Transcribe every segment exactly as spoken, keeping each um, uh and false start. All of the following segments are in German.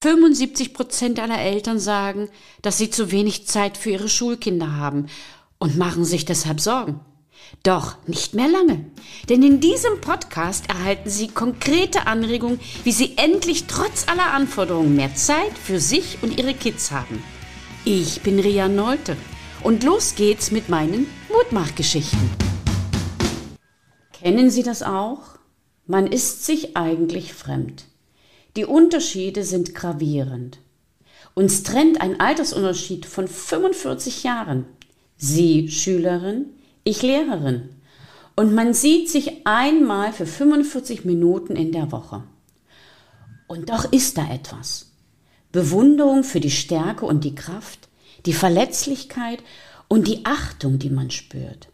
fünfundsiebzig Prozent aller Eltern sagen, dass sie zu wenig Zeit für ihre Schulkinder haben und machen sich deshalb Sorgen. Doch nicht mehr lange, denn in diesem Podcast erhalten Sie konkrete Anregungen, wie Sie endlich trotz aller Anforderungen mehr Zeit für sich und Ihre Kids haben. Ich bin Ria Neute und los geht's mit meinen Mutmachgeschichten. Kennen Sie das auch? Man ist sich eigentlich fremd. Die Unterschiede sind gravierend. Uns trennt ein Altersunterschied von fünfundvierzig Jahren. Sie Schülerin, ich Lehrerin. Und man sieht sich einmal für fünfundvierzig Minuten in der Woche. Und doch ist da etwas. Bewunderung für die Stärke und die Kraft, die Verletzlichkeit und die Achtung, die man spürt.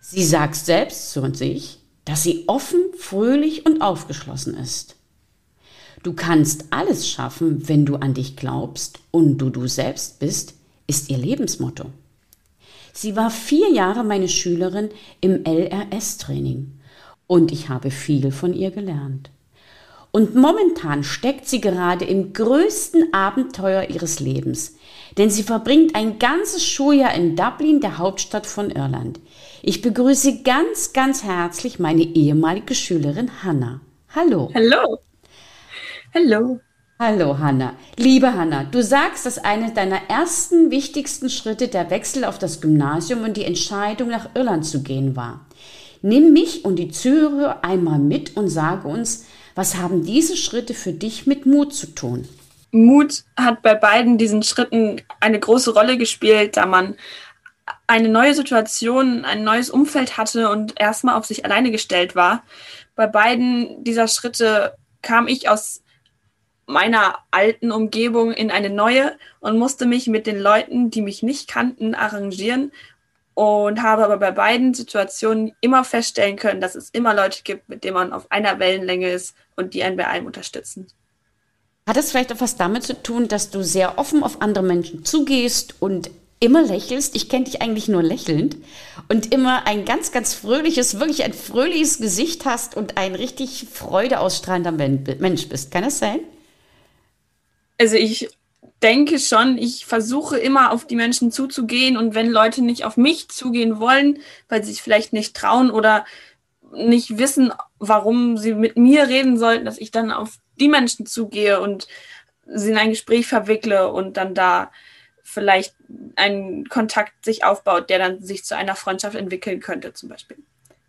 Sie sagt selbst zu sich, dass sie offen, fröhlich und aufgeschlossen ist. Du kannst alles schaffen, wenn du an dich glaubst und du du selbst bist, ist ihr Lebensmotto. Sie war vier Jahre meine Schülerin im L R S-Training und ich habe viel von ihr gelernt. Und momentan steckt sie gerade im größten Abenteuer ihres Lebens, denn sie verbringt ein ganzes Schuljahr in Dublin, der Hauptstadt von Irland. Ich begrüße ganz, ganz herzlich meine ehemalige Schülerin Hannah. Hallo. Hallo. Hallo. Hallo Hannah. Liebe Hannah, du sagst, dass einer deiner ersten wichtigsten Schritte der Wechsel auf das Gymnasium und die Entscheidung nach Irland zu gehen war. Nimm mich und die Zuhörer einmal mit und sage uns, was haben diese Schritte für dich mit Mut zu tun? Mut hat bei beiden diesen Schritten eine große Rolle gespielt, da man eine neue Situation, ein neues Umfeld hatte und erstmal auf sich alleine gestellt war. Bei beiden dieser Schritte kam ich aus meiner alten Umgebung in eine neue und musste mich mit den Leuten, die mich nicht kannten, arrangieren und habe aber bei beiden Situationen immer feststellen können, dass es immer Leute gibt, mit denen man auf einer Wellenlänge ist und die einen bei allem unterstützen. Hat es vielleicht auch was damit zu tun, dass du sehr offen auf andere Menschen zugehst und immer lächelst? Ich kenne dich eigentlich nur lächelnd und immer ein ganz, ganz fröhliches, wirklich ein fröhliches Gesicht hast und ein richtig Freude ausstrahlender Mensch bist. Kann das sein? Also ich denke schon, ich versuche immer auf die Menschen zuzugehen und wenn Leute nicht auf mich zugehen wollen, weil sie sich vielleicht nicht trauen oder nicht wissen, warum sie mit mir reden sollten, dass ich dann auf die Menschen zugehe und sie in ein Gespräch verwickle und dann da vielleicht ein Kontakt sich aufbaut, der dann sich zu einer Freundschaft entwickeln könnte zum Beispiel.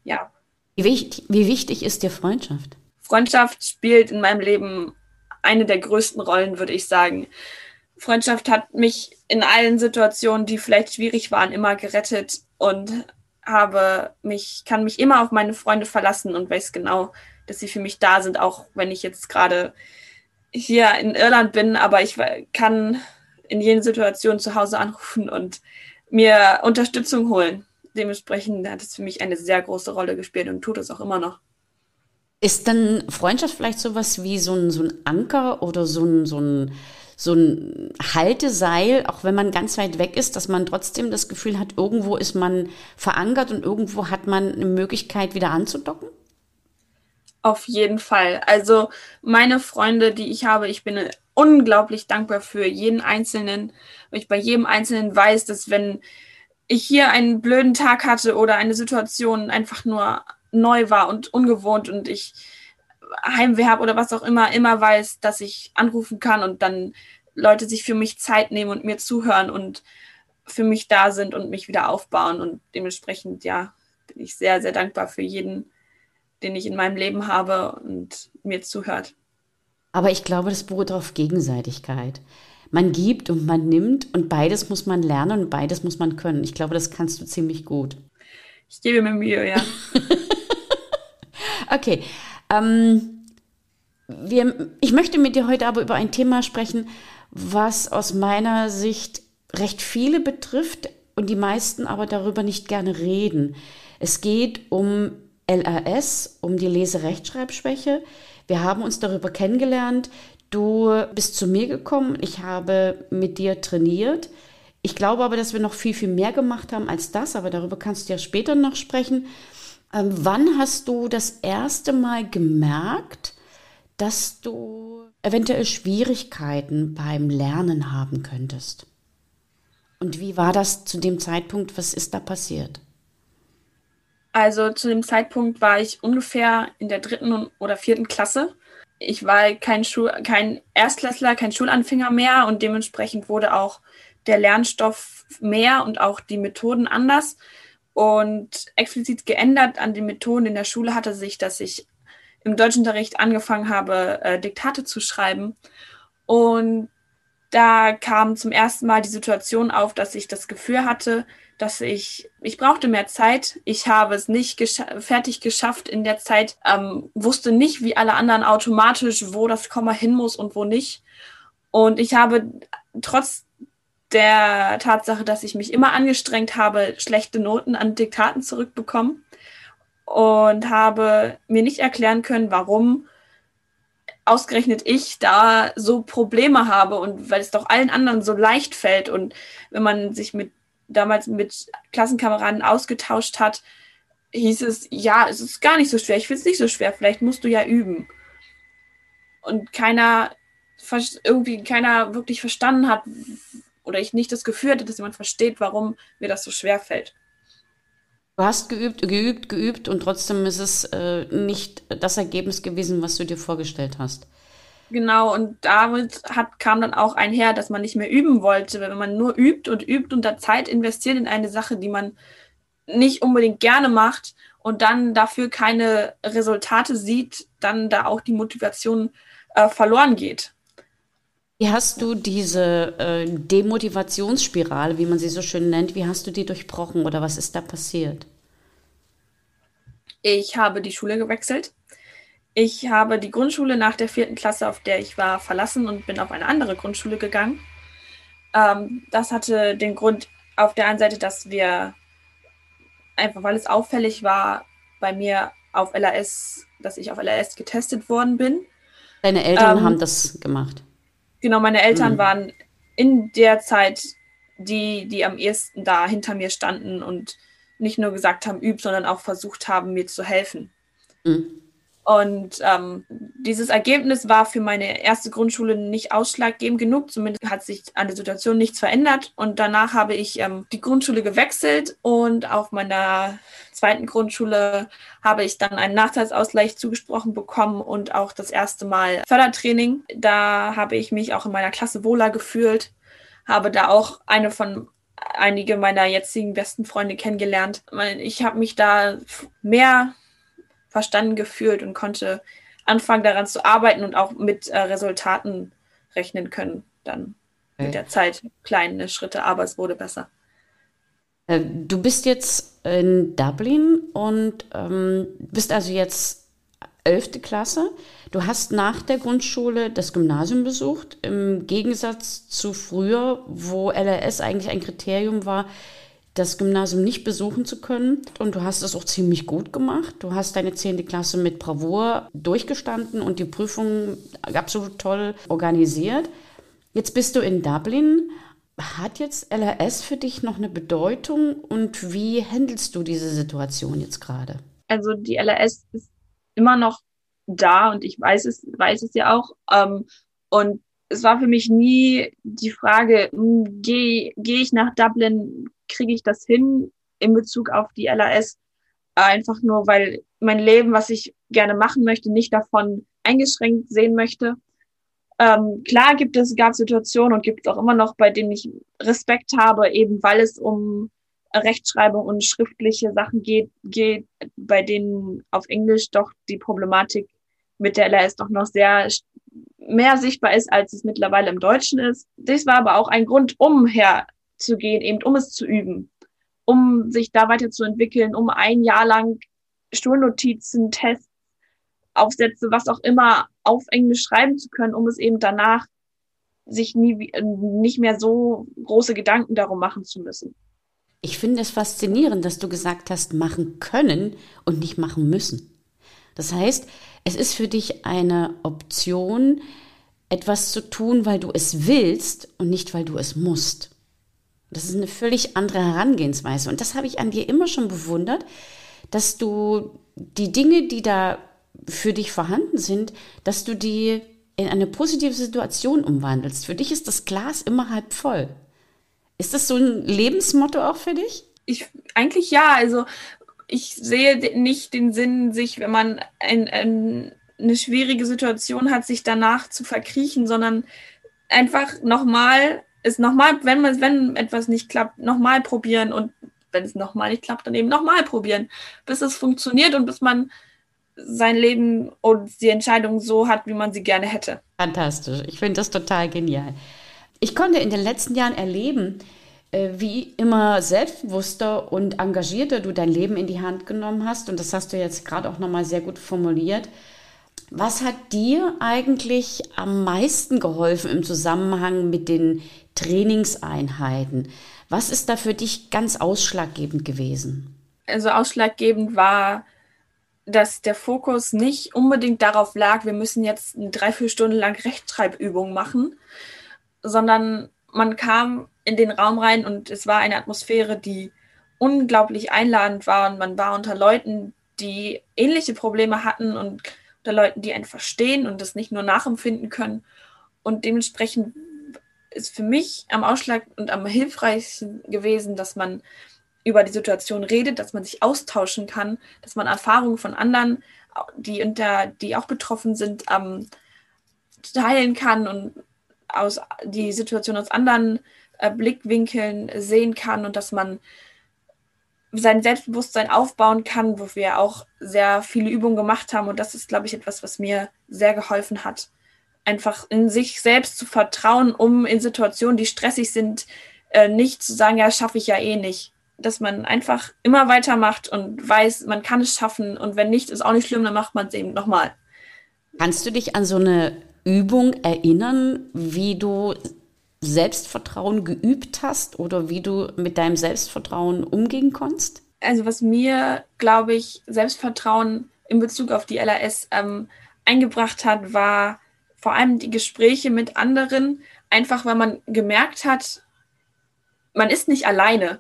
Ja. Wie wichtig, wie wichtig ist dir Freundschaft? Freundschaft spielt in meinem Leben eine der größten Rollen, würde ich sagen. Freundschaft hat mich in allen Situationen, die vielleicht schwierig waren, immer gerettet und habe mich, kann mich immer auf meine Freunde verlassen und weiß genau, dass sie für mich da sind, auch wenn ich jetzt gerade hier in Irland bin, aber ich kann in jeder Situation zu Hause anrufen und mir Unterstützung holen. Dementsprechend hat es für mich eine sehr große Rolle gespielt und tut es auch immer noch. Ist dann Freundschaft vielleicht sowas wie so ein, so ein Anker oder so ein, so ein, so ein Halteseil, auch wenn man ganz weit weg ist, dass man trotzdem das Gefühl hat, irgendwo ist man verankert und irgendwo hat man eine Möglichkeit, wieder anzudocken? Auf jeden Fall. Also meine Freunde, die ich habe, ich bin unglaublich dankbar für jeden Einzelnen. Weil ich bei jedem Einzelnen weiß, dass wenn ich hier einen blöden Tag hatte oder eine Situation einfach nur neu war und ungewohnt und ich Heimweh habe oder was auch immer, immer weiß, dass ich anrufen kann und dann Leute sich für mich Zeit nehmen und mir zuhören und für mich da sind und mich wieder aufbauen und dementsprechend, ja, bin ich sehr, sehr dankbar für jeden, den ich in meinem Leben habe und mir zuhört. Aber ich glaube, das beruht auf Gegenseitigkeit. Man gibt und man nimmt und beides muss man lernen und beides muss man können. Ich glaube, das kannst du ziemlich gut. Ich gebe mir Mühe, ja. Okay. Ähm, wir, ich möchte mit dir heute aber über ein Thema sprechen, was aus meiner Sicht recht viele betrifft und die meisten aber darüber nicht gerne reden. Es geht um L R S, um die Lese-Rechtschreib-Schwäche. Wir haben uns darüber kennengelernt. Du bist zu mir gekommen. Ich habe mit dir trainiert. Ich glaube aber, dass wir noch viel, viel mehr gemacht haben als das, aber darüber kannst du ja später noch sprechen. Ähm, wann hast du das erste Mal gemerkt, dass du eventuell Schwierigkeiten beim Lernen haben könntest. Und wie war das zu dem Zeitpunkt? Was ist da passiert? Also zu dem Zeitpunkt war ich ungefähr in der dritten oder vierten Klasse. Ich war kein, Schul- kein Erstklässler, kein Schulanfänger mehr und dementsprechend wurde auch der Lernstoff mehr und auch die Methoden anders und explizit geändert an den Methoden in der Schule hatte sich, dass ich im Deutschunterricht angefangen habe, Diktate zu schreiben. Und da kam zum ersten Mal die Situation auf, dass ich das Gefühl hatte, dass ich, ich brauchte mehr Zeit. Ich habe es nicht gesch- fertig geschafft in der Zeit, ähm, wusste nicht wie alle anderen automatisch, wo das Komma hin muss und wo nicht. Und ich habe trotz der Tatsache, dass ich mich immer angestrengt habe, schlechte Noten an Diktaten zurückbekommen. Und habe mir nicht erklären können, warum ausgerechnet ich da so Probleme habe und weil es doch allen anderen so leicht fällt. Und wenn man sich mit damals mit Klassenkameraden ausgetauscht hat, hieß es, ja, es ist gar nicht so schwer, ich finde es nicht so schwer, vielleicht musst du ja üben. Und keiner irgendwie keiner wirklich verstanden hat oder ich nicht das Gefühl hatte, dass jemand versteht, warum mir das so schwer fällt. Du hast geübt, geübt, geübt und trotzdem ist es äh, nicht das Ergebnis gewesen, was du dir vorgestellt hast. Genau, und damit hat, kam dann auch einher, dass man nicht mehr üben wollte. Wenn man nur übt und übt und da Zeit investiert in eine Sache, die man nicht unbedingt gerne macht und dann dafür keine Resultate sieht, dann da auch die Motivation äh, verloren geht. Wie hast du diese äh, Demotivationsspirale, wie man sie so schön nennt, wie hast du die durchbrochen oder was ist da passiert? Ich habe die Schule gewechselt. Ich habe die Grundschule nach der vierten Klasse, auf der ich war, verlassen und bin auf eine andere Grundschule gegangen. Ähm, das hatte den Grund auf der einen Seite, dass wir, einfach weil es auffällig war, bei mir auf L R S, dass ich auf L R S getestet worden bin. Deine Eltern ähm, haben das gemacht? Genau, meine Eltern waren in der Zeit die, die am ehesten da hinter mir standen und nicht nur gesagt haben, üb, sondern auch versucht haben, mir zu helfen. Mhm. Und ähm, dieses Ergebnis war für meine erste Grundschule nicht ausschlaggebend genug. Zumindest hat sich an der Situation nichts verändert. Und danach habe ich ähm, die Grundschule gewechselt und auf meiner zweiten Grundschule habe ich dann einen Nachteilsausgleich zugesprochen bekommen und auch das erste Mal Fördertraining. Da habe ich mich auch in meiner Klasse wohler gefühlt, habe da auch eine von einige meiner jetzigen besten Freunde kennengelernt. Ich habe mich da mehr verstanden gefühlt und konnte anfangen, daran zu arbeiten und auch mit äh, Resultaten rechnen können. Dann okay. Mit der Zeit kleine Schritte, aber es wurde besser. Du bist jetzt in Dublin und ähm, bist also jetzt elfte Klasse. Du hast nach der Grundschule das Gymnasium besucht, im Gegensatz zu früher, wo L R S eigentlich ein Kriterium war, das Gymnasium nicht besuchen zu können. Und du hast es auch ziemlich gut gemacht. Du hast deine zehnte Klasse mit Bravour durchgestanden und die Prüfungen absolut toll organisiert. Jetzt bist du in Dublin. Hat jetzt L R S für dich noch eine Bedeutung und wie handelst du diese Situation jetzt gerade? Also die L R S ist immer noch da und ich weiß es, weiß es ja auch. Und es war für mich nie die Frage, gehe geh ich nach Dublin, kriege ich das hin in Bezug auf die L R S, einfach nur, weil mein Leben, was ich gerne machen möchte, nicht davon eingeschränkt sehen möchte. Ähm, klar gibt es, gab Situationen und gibt es auch immer noch, bei denen ich Respekt habe, eben weil es um Rechtschreibung und schriftliche Sachen geht, geht, bei denen auf Englisch doch die Problematik mit der L R S doch noch sehr mehr sichtbar ist, als es mittlerweile im Deutschen ist. Das war aber auch ein Grund, um herzugehen, eben um es zu üben, um sich da weiterzuentwickeln, um ein Jahr lang Schulnotizen, Tests, Aufsätze, was auch immer, auf Englisch schreiben zu können, um es eben danach sich nie, nicht mehr so große Gedanken darum machen zu müssen. Ich finde es faszinierend, dass du gesagt hast, machen können und nicht machen müssen. Das heißt, es ist für dich eine Option, etwas zu tun, weil du es willst und nicht, weil du es musst. Das ist eine völlig andere Herangehensweise. Und das habe ich an dir immer schon bewundert, dass du die Dinge, die da für dich vorhanden sind, dass du die in eine positive Situation umwandelst. Für dich ist das Glas immer halb voll. Ist das so ein Lebensmotto auch für dich? Ich, eigentlich ja. Also ich sehe nicht den Sinn, sich, wenn man ein, ein, eine schwierige Situation hat, sich danach zu verkriechen, sondern einfach nochmal, ist nochmal, wenn man, wenn etwas nicht klappt, nochmal probieren, und wenn es nochmal nicht klappt, dann eben nochmal probieren, bis es funktioniert und bis man sein Leben und die Entscheidung so hat, wie man sie gerne hätte. Fantastisch. Ich finde das total genial. Ich konnte in den letzten Jahren erleben, wie immer selbstbewusster und engagierter du dein Leben in die Hand genommen hast. Und das hast du jetzt gerade auch nochmal sehr gut formuliert. Was hat dir eigentlich am meisten geholfen im Zusammenhang mit den Trainingseinheiten? Was ist da für dich ganz ausschlaggebend gewesen? Also ausschlaggebend war, dass der Fokus nicht unbedingt darauf lag, wir müssen jetzt drei, vier Stunden lang Rechtschreibübungen machen, sondern man kam in den Raum rein und es war eine Atmosphäre, die unglaublich einladend war, und man war unter Leuten, die ähnliche Probleme hatten, und unter Leuten, die einen verstehen und das nicht nur nachempfinden können. Und dementsprechend ist für mich am Ausschlag und am hilfreichsten gewesen, dass man über die Situation redet, dass man sich austauschen kann, dass man Erfahrungen von anderen, die, unter, die auch betroffen sind, ähm, teilen kann und aus, die Situation aus anderen äh, Blickwinkeln sehen kann, und dass man sein Selbstbewusstsein aufbauen kann, wo wir auch sehr viele Übungen gemacht haben. Und das ist, glaube ich, etwas, was mir sehr geholfen hat, einfach in sich selbst zu vertrauen, um in Situationen, die stressig sind, äh, nicht zu sagen, ja, schaffe ich ja eh nicht. Dass man einfach immer weitermacht und weiß, man kann es schaffen, und wenn nicht, ist auch nicht schlimm, dann macht man es eben nochmal. Kannst du dich an so eine Übung erinnern, wie du Selbstvertrauen geübt hast oder wie du mit deinem Selbstvertrauen umgehen konntest? Also was mir, glaube ich, Selbstvertrauen in Bezug auf die L R S ähm, eingebracht hat, war vor allem die Gespräche mit anderen, einfach weil man gemerkt hat, man ist nicht alleine.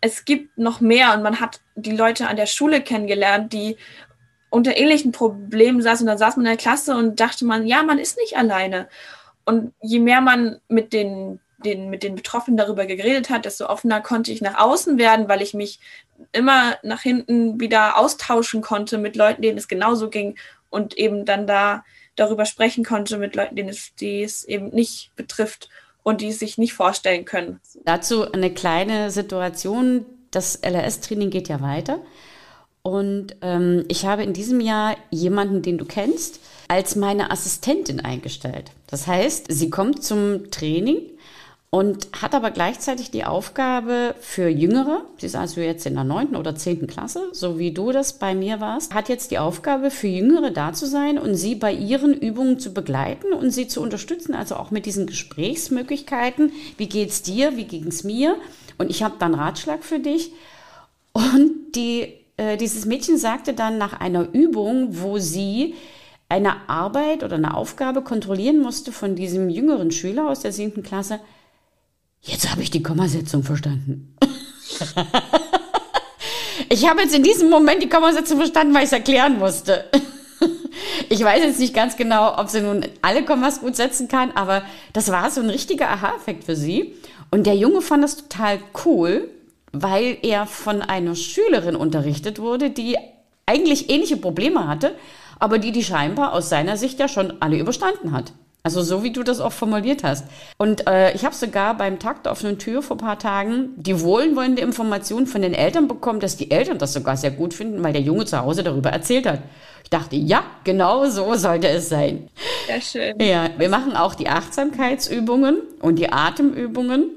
Es gibt noch mehr, und man hat die Leute an der Schule kennengelernt, die unter ähnlichen Problemen saßen. Und dann saß man in der Klasse und dachte man, ja, man ist nicht alleine. Und je mehr man mit den, den, mit den Betroffenen darüber geredet hat, desto offener konnte ich nach außen werden, weil ich mich immer nach hinten wieder austauschen konnte mit Leuten, denen es genauso ging, und eben dann da darüber sprechen konnte mit Leuten, denen es, die es eben nicht betrifft und die es sich nicht vorstellen können. Dazu eine kleine Situation. Das L R S-Training geht ja weiter. Und ähm, ich habe in diesem Jahr jemanden, den du kennst, als meine Assistentin eingestellt. Das heißt, sie kommt zum Training und hat aber gleichzeitig die Aufgabe für Jüngere, sie ist also jetzt in der neunten oder zehnten Klasse, so wie du das bei mir warst, hat jetzt die Aufgabe, für Jüngere da zu sein und sie bei ihren Übungen zu begleiten und sie zu unterstützen, also auch mit diesen Gesprächsmöglichkeiten. Wie geht's dir, wie ging's mir? Und ich habe dann Ratschlag für dich. Und die, äh, dieses Mädchen sagte dann nach einer Übung, wo sie eine Arbeit oder eine Aufgabe kontrollieren musste von diesem jüngeren Schüler aus der siebten Klasse, jetzt habe ich die Kommasetzung verstanden. Ich habe jetzt in diesem Moment die Kommasetzung verstanden, weil ich es erklären musste. Ich weiß jetzt nicht ganz genau, ob sie nun alle Kommas gut setzen kann, aber das war so ein richtiger Aha-Effekt für sie. Und der Junge fand das total cool, weil er von einer Schülerin unterrichtet wurde, die eigentlich ähnliche Probleme hatte, aber die die scheinbar aus seiner Sicht ja schon alle überstanden hat. Also so, wie du das auch formuliert hast. Und äh, ich habe sogar beim Tag der offenen Tür vor ein paar Tagen die wohlwollende Information von den Eltern bekommen, dass die Eltern das sogar sehr gut finden, weil der Junge zu Hause darüber erzählt hat. Ich dachte, ja, genau so sollte es sein. Sehr schön. Ja, wir machen auch die Achtsamkeitsübungen und die Atemübungen,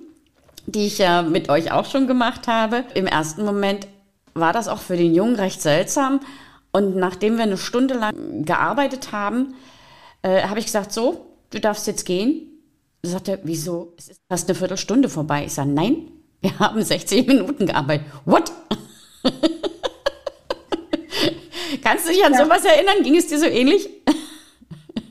die ich ja mit euch auch schon gemacht habe. Im ersten Moment war das auch für den Jungen recht seltsam. Und nachdem wir eine Stunde lang gearbeitet haben, äh, habe ich gesagt, so, du darfst jetzt gehen. Da sagte er, wieso? Es ist fast eine Viertelstunde vorbei. Ich sage, nein, wir haben sechzehn Minuten gearbeitet. What? Kannst du dich an ja. sowas erinnern? Ging es dir so ähnlich?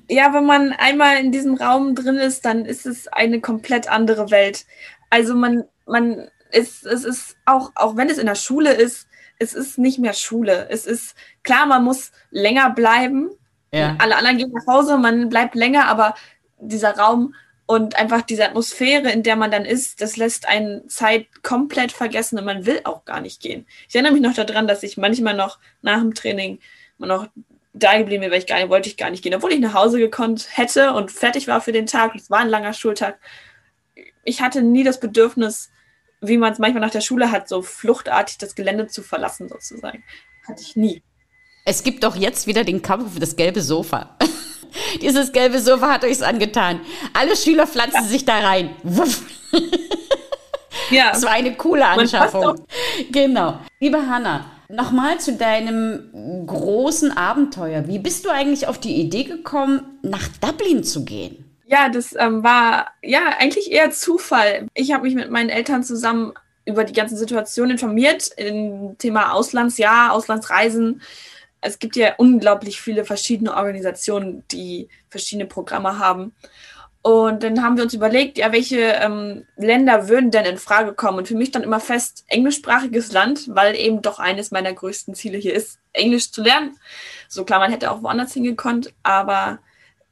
Ja, wenn man einmal in diesem Raum drin ist, dann ist es eine komplett andere Welt. Also man, man ist, es ist auch, auch wenn es in der Schule ist, es ist nicht mehr Schule. Es ist klar, man muss länger bleiben. Ja. Alle anderen gehen nach Hause, man bleibt länger, aber dieser Raum und einfach diese Atmosphäre, in der man dann ist, das lässt einen Zeit komplett vergessen und man will auch gar nicht gehen. Ich erinnere mich noch daran, dass ich manchmal noch nach dem Training noch da geblieben bin, weil ich gar nicht, wollte ich gar nicht gehen, obwohl ich nach Hause gekonnt hätte und fertig war für den Tag. Es war ein langer Schultag. Ich hatte nie das Bedürfnis, wie man es manchmal nach der Schule hat, so fluchtartig das Gelände zu verlassen sozusagen. Hatte ich nie. Es gibt doch jetzt wieder den Kampf für das gelbe Sofa. Dieses gelbe Sofa hat euch's angetan. Alle Schüler pflanzen ja. sich da rein. Wuff. Ja. Das war eine coole Anschaffung. Genau. Liebe Hannah, nochmal zu deinem großen Abenteuer. Wie bist du eigentlich auf die Idee gekommen, nach Dublin zu gehen? Ja, das ähm, war ja eigentlich eher Zufall. Ich habe mich mit meinen Eltern zusammen über die ganze Situation informiert, im Thema Auslandsjahr, Auslandsreisen. Es gibt ja unglaublich viele verschiedene Organisationen, die verschiedene Programme haben. Und dann haben wir uns überlegt, ja, welche ähm, Länder würden denn in Frage kommen? Und für mich dann immer fest, englischsprachiges Land, weil eben doch eines meiner größten Ziele hier ist, Englisch zu lernen. So klar, man hätte auch woanders hingekonnt, aber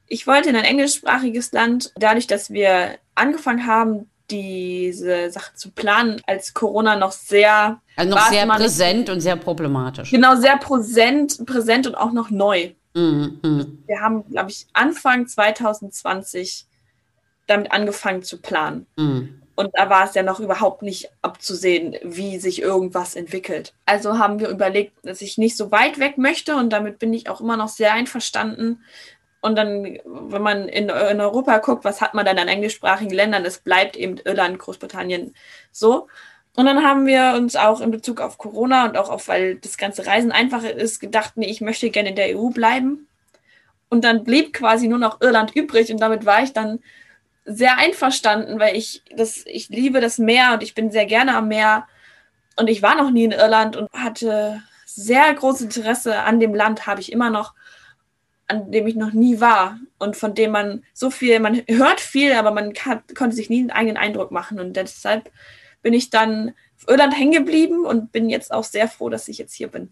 ich wollte in ein englischsprachiges Land. Dadurch, dass wir angefangen haben, diese Sache zu planen, als Corona noch sehr... Also noch sehr präsent und sehr problematisch. Genau, sehr präsent, präsent und auch noch neu. Mm-hmm. Wir haben, glaube ich, Anfang zwanzig zwanzig damit angefangen zu planen. Mm. Und da war es ja noch überhaupt nicht abzusehen, wie sich irgendwas entwickelt. Also haben wir überlegt, dass ich nicht so weit weg möchte und damit bin ich auch immer noch sehr einverstanden. Und dann, wenn man in, in Europa guckt, was hat man dann an englischsprachigen Ländern? Es bleibt eben Irland, Großbritannien so. Und dann haben wir uns auch in Bezug auf Corona und auch auf, weil das ganze Reisen einfacher ist, gedacht, nee, ich möchte gerne in der E U bleiben. Und dann blieb quasi nur noch Irland übrig und damit war ich dann sehr einverstanden, weil ich das, ich liebe das Meer und ich bin sehr gerne am Meer. Und ich war noch nie in Irland und hatte sehr großes Interesse an dem Land, habe ich immer noch, an dem ich noch nie war und von dem man so viel, man hört viel, aber man kann, konnte sich nie einen eigenen Eindruck machen. Und deshalb bin ich dann in Irland hängen geblieben und bin jetzt auch sehr froh, dass ich jetzt hier bin.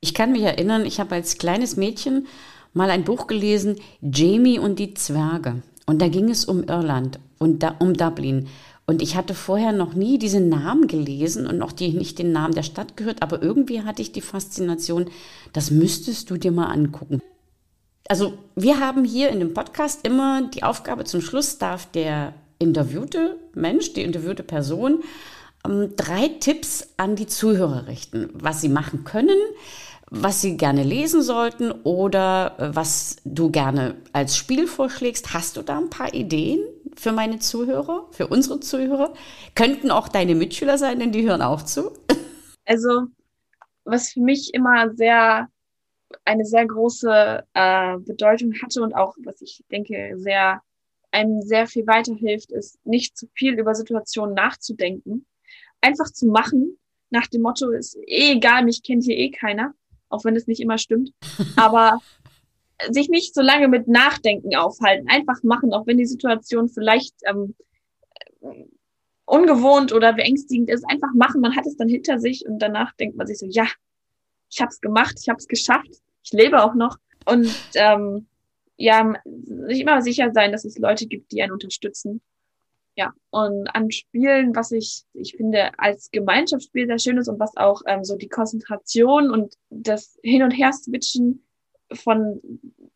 Ich kann mich erinnern, ich habe als kleines Mädchen mal ein Buch gelesen, Jamie und die Zwerge. Und da ging es um Irland und da, um Dublin. Und ich hatte vorher noch nie diesen Namen gelesen und auch die, nicht den Namen der Stadt gehört, aber irgendwie hatte ich die Faszination, das müsstest du dir mal angucken. Also wir haben hier in dem Podcast immer die Aufgabe, zum Schluss darf der interviewte Mensch, die interviewte Person, drei Tipps an die Zuhörer richten, was sie machen können, was sie gerne lesen sollten oder was du gerne als Spiel vorschlägst. Hast du da ein paar Ideen für meine Zuhörer, für unsere Zuhörer? Könnten auch deine Mitschüler sein, denn die hören auch zu. Also was für mich immer sehr... eine sehr große äh, Bedeutung hatte und auch, was ich denke, sehr einem sehr viel weiterhilft, ist, nicht zu viel über Situationen nachzudenken. Einfach zu machen, nach dem Motto, ist eh egal, mich kennt hier eh keiner, auch wenn es nicht immer stimmt. Aber sich nicht so lange mit Nachdenken aufhalten. Einfach machen, auch wenn die Situation vielleicht ähm, ungewohnt oder beängstigend ist. Einfach machen, man hat es dann hinter sich und danach denkt man sich so, ja, ich habe es gemacht, ich habe es geschafft, ich lebe auch noch. Und ähm, ja, sich immer sicher sein, dass es Leute gibt, die einen unterstützen. Ja, und an Spielen, was ich, ich finde, als Gemeinschaftsspiel sehr schön ist und was auch ähm, so die Konzentration und das Hin- und Her-Switchen von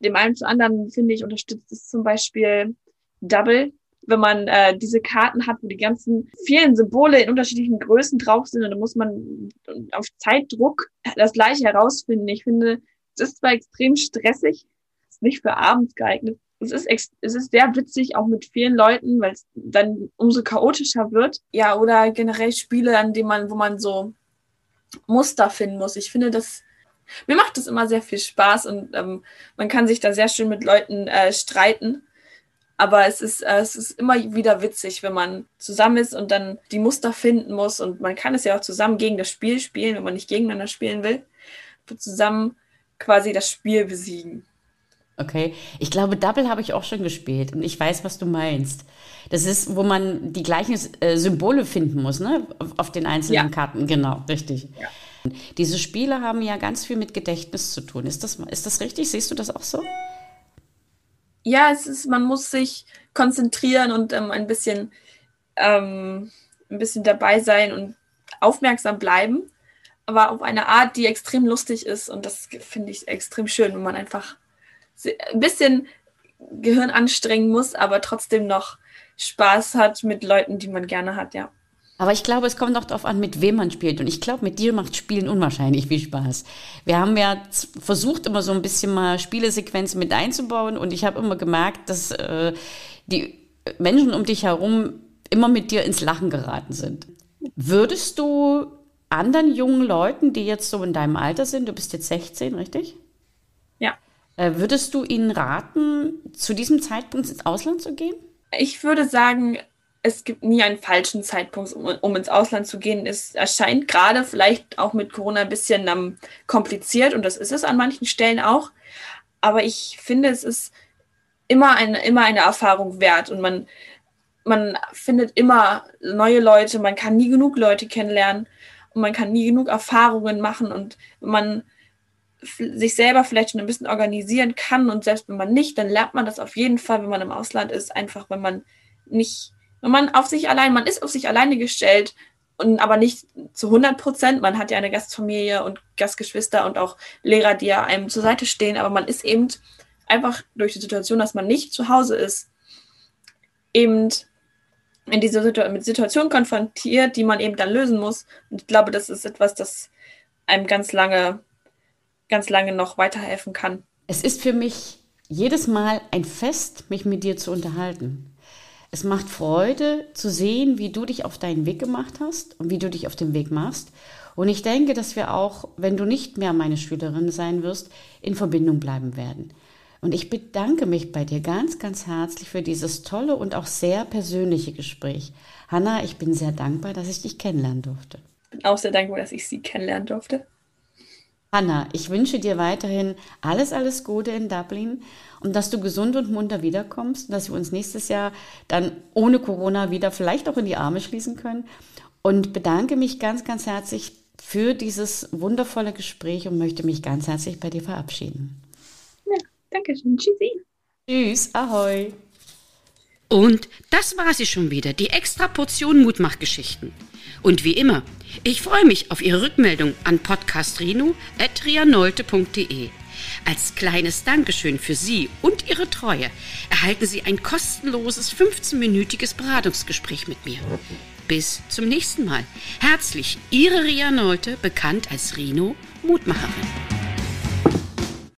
dem einen zum anderen, finde ich, unterstützt, ist zum Beispiel Double. Wenn man äh, diese Karten hat, wo die ganzen vielen Symbole in unterschiedlichen Größen drauf sind, und dann muss man auf Zeitdruck das Gleiche herausfinden. Ich finde, es ist zwar extrem stressig, ist nicht für abends geeignet. Es ist, ex- es ist sehr witzig, auch mit vielen Leuten, weil es dann umso chaotischer wird. Ja, oder generell Spiele, an denen man, wo man so Muster finden muss. Ich finde, das mir macht das immer sehr viel Spaß und ähm, man kann sich da sehr schön mit Leuten äh, streiten. Aber es ist, äh, es ist immer wieder witzig, wenn man zusammen ist und dann die Muster finden muss. Und man kann es ja auch zusammen gegen das Spiel spielen, wenn man nicht gegeneinander spielen will. Zusammen quasi das Spiel besiegen. Okay. Ich glaube, Double habe ich auch schon gespielt. Und ich weiß, was du meinst. Das ist, wo man die gleichen äh, Symbole finden muss, ne? Auf, auf den einzelnen ja. Karten. Genau, richtig. Ja. Diese Spiele haben ja ganz viel mit Gedächtnis zu tun. Ist das, ist das richtig? Siehst du das auch so? Ja, es ist, man muss sich konzentrieren und ähm, ein bisschen, ähm, ein bisschen dabei sein und aufmerksam bleiben, aber auf eine Art, die extrem lustig ist, und das finde ich extrem schön, wenn man einfach ein bisschen Gehirn anstrengen muss, aber trotzdem noch Spaß hat mit Leuten, die man gerne hat, ja. Aber ich glaube, es kommt auch darauf an, mit wem man spielt. Und ich glaube, mit dir macht Spielen unwahrscheinlich viel Spaß. Wir haben ja versucht, immer so ein bisschen mal Spielesequenzen mit einzubauen. Und ich habe immer gemerkt, dass äh, die Menschen um dich herum immer mit dir ins Lachen geraten sind. Würdest du anderen jungen Leuten, die jetzt so in deinem Alter sind, du bist jetzt sechzehn, richtig? Ja. Äh, würdest du ihnen raten, zu diesem Zeitpunkt ins Ausland zu gehen? Ich würde sagen, es gibt nie einen falschen Zeitpunkt, um, um ins Ausland zu gehen. Es erscheint gerade vielleicht auch mit Corona ein bisschen um, kompliziert, und das ist es an manchen Stellen auch. Aber ich finde, es ist immer eine, immer eine Erfahrung wert, und man, man findet immer neue Leute, man kann nie genug Leute kennenlernen und man kann nie genug Erfahrungen machen, und wenn man sich selber vielleicht schon ein bisschen organisieren kann und selbst wenn man nicht, dann lernt man das auf jeden Fall, wenn man im Ausland ist, einfach wenn man nicht... Wenn man auf sich allein, man ist auf sich alleine gestellt, und aber nicht zu hundert Prozent. Man hat ja eine Gastfamilie und Gastgeschwister und auch Lehrer, die ja einem zur Seite stehen. Aber man ist eben einfach durch die Situation, dass man nicht zu Hause ist, eben in diese Situation konfrontiert, die man eben dann lösen muss. Und ich glaube, das ist etwas, das einem ganz lange, ganz lange noch weiterhelfen kann. Es ist für mich jedes Mal ein Fest, mich mit dir zu unterhalten. Es macht Freude zu sehen, wie du dich auf deinen Weg gemacht hast und wie du dich auf den Weg machst. Und ich denke, dass wir auch, wenn du nicht mehr meine Schülerin sein wirst, in Verbindung bleiben werden. Und ich bedanke mich bei dir ganz, ganz herzlich für dieses tolle und auch sehr persönliche Gespräch. Hannah, ich bin sehr dankbar, dass ich dich kennenlernen durfte. Ich bin auch sehr dankbar, dass ich sie kennenlernen durfte. Hannah, ich wünsche dir weiterhin alles, alles Gute in Dublin und dass du gesund und munter wiederkommst und dass wir uns nächstes Jahr dann ohne Corona wieder vielleicht auch in die Arme schließen können, und bedanke mich ganz, ganz herzlich für dieses wundervolle Gespräch und möchte mich ganz herzlich bei dir verabschieden. Ja, danke schön. Tschüssi. Tschüss, ahoi. Und das war sie schon wieder, die extra Portion Mutmachgeschichten. Und wie immer, ich freue mich auf Ihre Rückmeldung an podcast at rino Strich neute Punkt de. Als kleines Dankeschön für Sie und Ihre Treue erhalten Sie ein kostenloses fünfzehnminütiges Beratungsgespräch mit mir. Bis zum nächsten Mal. Herzlich, Ihre Ria Neute, bekannt als Rino Mutmacherin.